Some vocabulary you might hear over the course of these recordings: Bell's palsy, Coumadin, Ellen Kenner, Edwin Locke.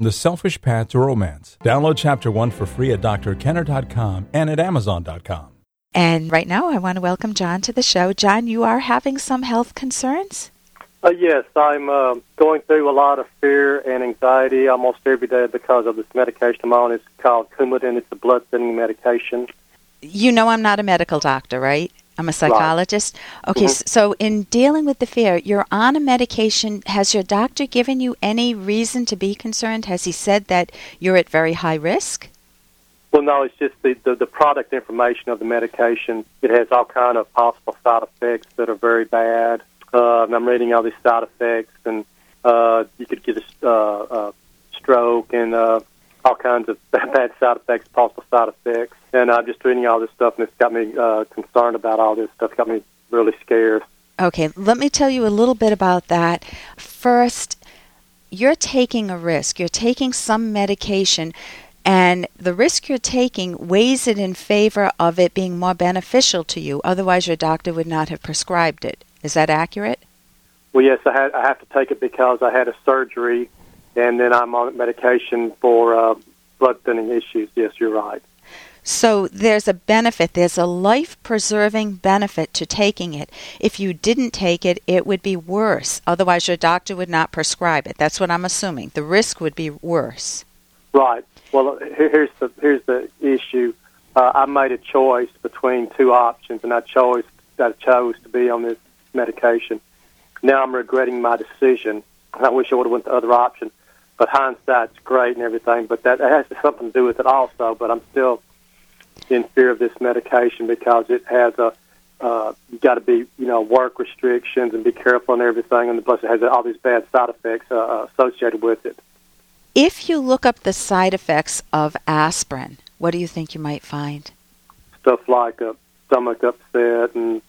The Selfish Path to Romance. Download Chapter 1 for free at drkenner.com and at amazon.com. And right now I want to welcome John to the show. John, you are having some health concerns? Yes, I'm going through a lot of fear and anxiety almost every day because of this medication I'm on. It's called Coumadin. It's a blood-thinning medication. You know I'm not a medical doctor, right? I'm a psychologist. Right. Okay, mm-hmm. So in dealing with the fear, you're on a medication. Has your doctor given you any reason to be concerned? Has he said that you're at very high risk? Well, no, it's just the product information of the medication. It has all kind of possible side effects that are very bad. And I'm reading all these side effects, and you could get a stroke and all kinds of bad side effects, possible side effects. And I'm just reading all this stuff, and it's got me concerned about all this stuff. It's got me really scared. Okay, let me tell you a little bit about that. First, you're taking a risk. You're taking some medication, and the risk you're taking weighs it in favor of it being more beneficial to you. Otherwise, your doctor would not have prescribed it. Is that accurate? Well, yes, I have to take it because I had a surgery, and then I'm on medication for blood thinning issues. Yes, you're right. So there's a benefit. There's a life-preserving benefit to taking it. If you didn't take it, it would be worse. Otherwise, your doctor would not prescribe it. That's what I'm assuming. The risk would be worse. Right. Well, here's the issue. I made a choice between two options, and I chose to be on this medication. Now I'm regretting my decision. I wish I would have went the other option. But hindsight's great and everything, but that has something to do with it also. But I'm still in fear of this medication because it has you got to be, work restrictions and be careful and everything, and plus it has all these bad side effects associated with it. If you look up the side effects of aspirin, what do you think you might find? Stuff like a stomach upset and,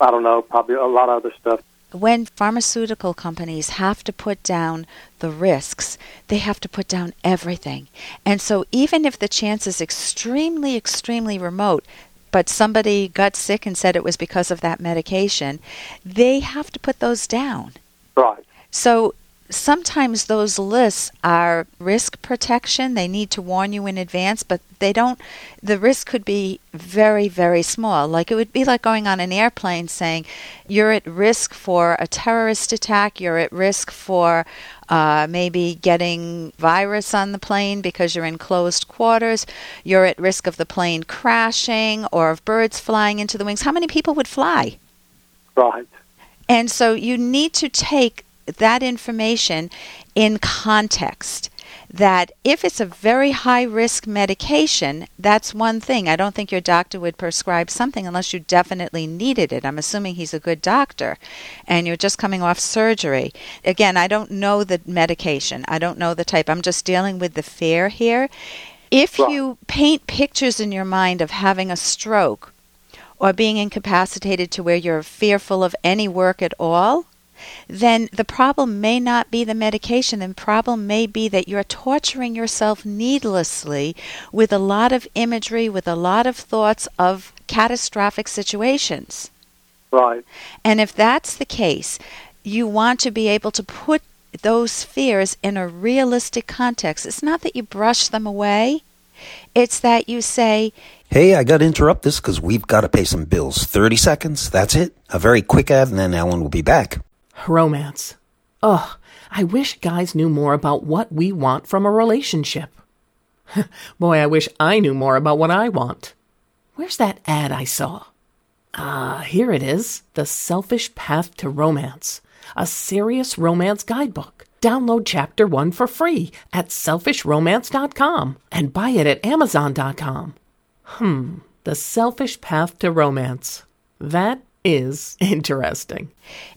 I don't know, probably a lot of other stuff. When pharmaceutical companies have to put down the risks, they have to put down everything. And so even if the chance is extremely, extremely remote, but somebody got sick and said it was because of that medication, they have to put those down. Right. So sometimes those lists are risk protection. They need to warn you in advance, but they don't. The risk could be very, very small. Like it would be like going on an airplane saying, you're at risk for a terrorist attack. You're at risk for maybe getting virus on the plane because you're in closed quarters. You're at risk of the plane crashing or of birds flying into the wings. How many people would fly? Right. And so you need to take that information in context, that if it's a very high-risk medication, that's one thing. I don't think your doctor would prescribe something unless you definitely needed it. I'm assuming he's a good doctor, and you're just coming off surgery. Again, I don't know the medication. I don't know the type. I'm just dealing with the fear here. If you paint pictures in your mind of having a stroke or being incapacitated to where you're fearful of any work at all, then the problem may not be the medication. The problem may be that you're torturing yourself needlessly with a lot of imagery, with a lot of thoughts of catastrophic situations. Right. And if that's the case, you want to be able to put those fears in a realistic context. It's not that you brush them away. It's that you say, hey, I got to interrupt this because we've got to pay some bills. 30 seconds, that's it. A very quick ad, and then Ellen will be back. Romance. Ugh, I wish guys knew more about what we want from a relationship. Boy, I wish I knew more about what I want. Where's that ad I saw? Here it is. The Selfish Path to Romance. A serious romance guidebook. Download Chapter 1 for free at selfishromance.com and buy it at amazon.com. The Selfish Path to Romance. That is interesting.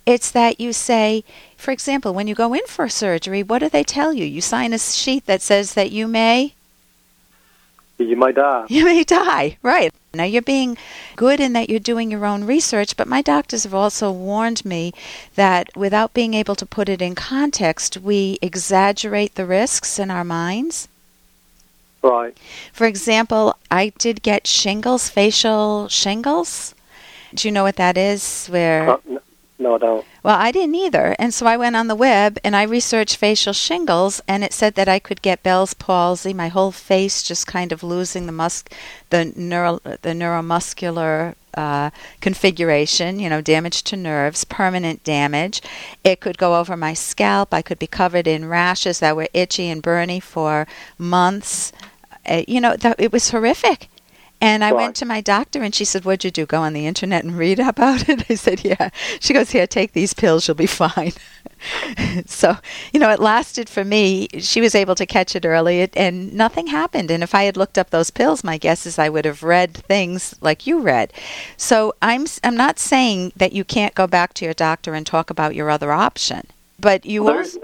It's that you say, for example, when you go in for surgery, what do they tell you? You sign a sheet that says that you may die. You may die, right. Now you're being good in that you're doing your own research, but my doctors have also warned me that without being able to put it in context, we exaggerate the risks in our minds. Right. For example, I did get shingles, facial shingles. Do you know what that is? Where No, no. Well, I didn't either. And so I went on the web and I researched facial shingles, and it said that I could get Bell's palsy, my whole face just kind of losing the neuromuscular configuration, you know, damage to nerves, permanent damage. It could go over my scalp. I could be covered in rashes that were itchy and burny for months. It was horrific. And I went to my doctor, and she said, "What'd you do, go on the internet and read about it?" I said, "Yeah." She goes, "Here, take these pills. You'll be fine." So, it lasted for me. She was able to catch it early, and nothing happened. And if I had looked up those pills, my guess is I would have read things like you read. So I'm not saying that you can't go back to your doctor and talk about your other option. But there is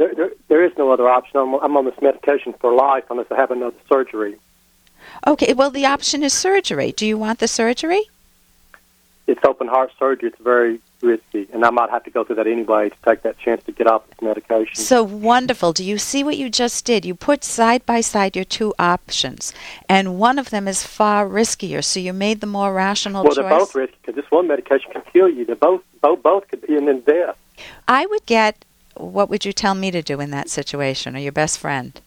no other option. I'm on this medication for life unless I have another surgery. Okay, well, the option is surgery. Do you want the surgery? It's open-heart surgery. It's very risky, and I might have to go through that anyway to take that chance to get off this medication. So wonderful. Do you see what you just did? You put side by side your two options, and one of them is far riskier, so you made the more rational choice. Well, they're both risky, because this one medication can kill you. They're both could be in death. I would get, what would you tell me to do in that situation, or your best friend?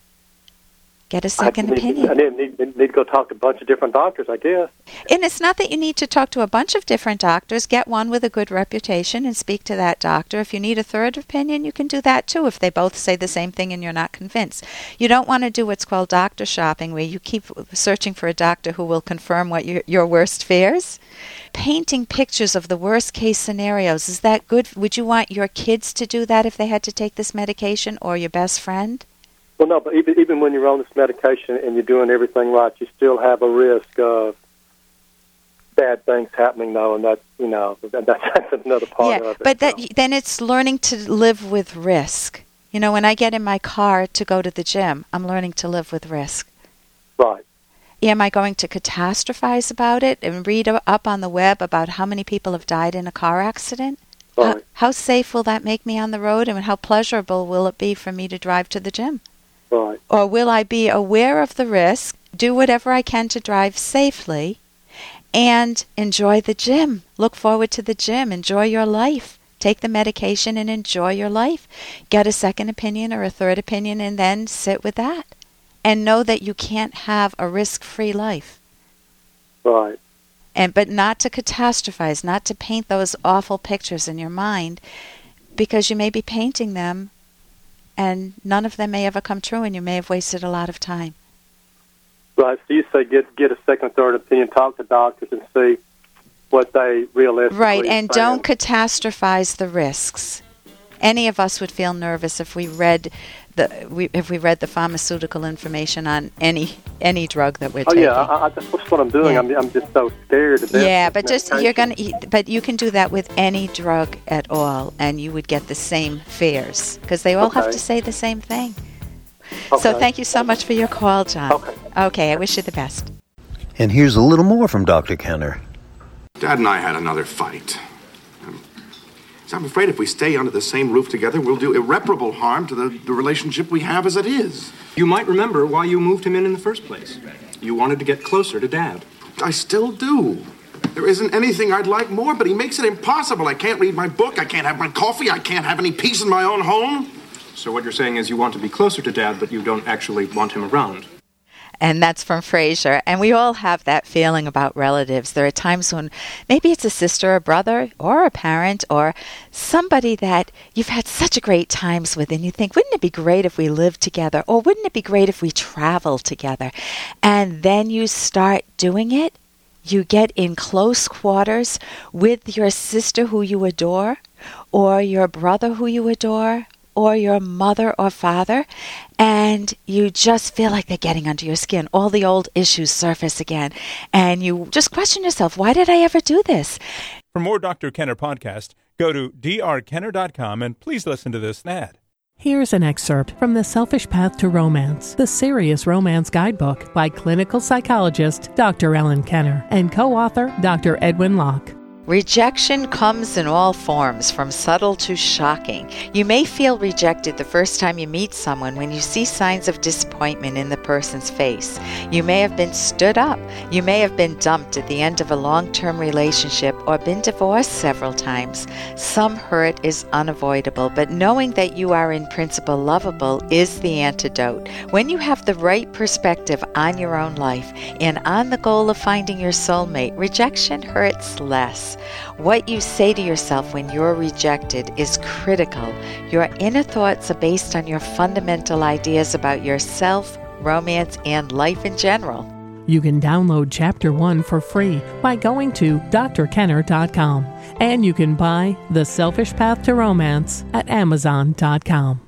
Get a second opinion. I need to go talk to a bunch of different doctors, I guess. And it's not that you need to talk to a bunch of different doctors. Get one with a good reputation and speak to that doctor. If you need a third opinion, you can do that too if they both say the same thing and you're not convinced. You don't want to do what's called doctor shopping, where you keep searching for a doctor who will confirm what your worst fears. Painting pictures of the worst case scenarios, is that good? Would you want your kids to do that if they had to take this medication, or your best friend? Well, no, but even when you're on this medication and you're doing everything right, you still have a risk of bad things happening, though, and that's another part of it. Yeah, but then it's learning to live with risk. When I get in my car to go to the gym, I'm learning to live with risk. Right. Am I going to catastrophize about it and read up on the web about how many people have died in a car accident? Right. How safe will that make me on the road, and how pleasurable will it be for me to drive to the gym? Right. Or will I be aware of the risk, do whatever I can to drive safely, and enjoy the gym? Look forward to the gym. Enjoy your life. Take the medication and enjoy your life. Get a second opinion or a third opinion, and then sit with that. And know that you can't have a risk-free life. Right. But not to catastrophize, not to paint those awful pictures in your mind, because you may be painting them, and none of them may ever come true, and you may have wasted a lot of time. Right. So you say get a second, third opinion, talk to doctors and see what they realistically Right, and don't catastrophize the risks. Any of us would feel nervous if we read the pharmaceutical information on any drug that we're taking. Oh yeah, that's what I'm doing. Yeah. I'm just so scared of this. Yeah, but you can do that with any drug at all, and you would get the same fears because they all have to say the same thing. Okay. So thank you so much for your call, John. Okay, I wish you the best. And here's a little more from Dr. Kenner. Dad and I had another fight. I'm afraid if we stay under the same roof together, we'll do irreparable harm to the relationship we have as it is. You might remember why you moved him in the first place. You wanted to get closer to Dad. I still do. There isn't anything I'd like more, but he makes it impossible. I can't read my book. I can't have my coffee. I can't have any peace in my own home. So what you're saying is you want to be closer to Dad, but you don't actually want him around. And that's from Frasier. And we all have that feeling about relatives. There are times when maybe it's a sister, a brother, or a parent, or somebody that you've had such great times with, and you think, wouldn't it be great if we lived together? Or wouldn't it be great if we traveled together? And then you start doing it. You get in close quarters with your sister who you adore, or your brother who you adore, or your mother or father, and you just feel like they're getting under your skin. All the old issues surface again, and you just question yourself, why did I ever do this? For more Dr. Kenner podcast, go to drkenner.com, and please listen to this ad. Here's an excerpt from The Selfish Path to Romance, the Serious Romance Guidebook by clinical psychologist Dr. Ellen Kenner and co-author Dr. Edwin Locke. Rejection comes in all forms, from subtle to shocking. You may feel rejected the first time you meet someone when you see signs of disappointment in the person's face. You may have been stood up. You may have been dumped at the end of a long-term relationship or been divorced several times. Some hurt is unavoidable, but knowing that you are in principle lovable is the antidote. When you have the right perspective on your own life and on the goal of finding your soulmate, rejection hurts less. What you say to yourself when you're rejected is critical. Your inner thoughts are based on your fundamental ideas about yourself, romance, and life in general. You can download Chapter 1 for free by going to drkenner.com. And you can buy The Selfish Path to Romance at amazon.com.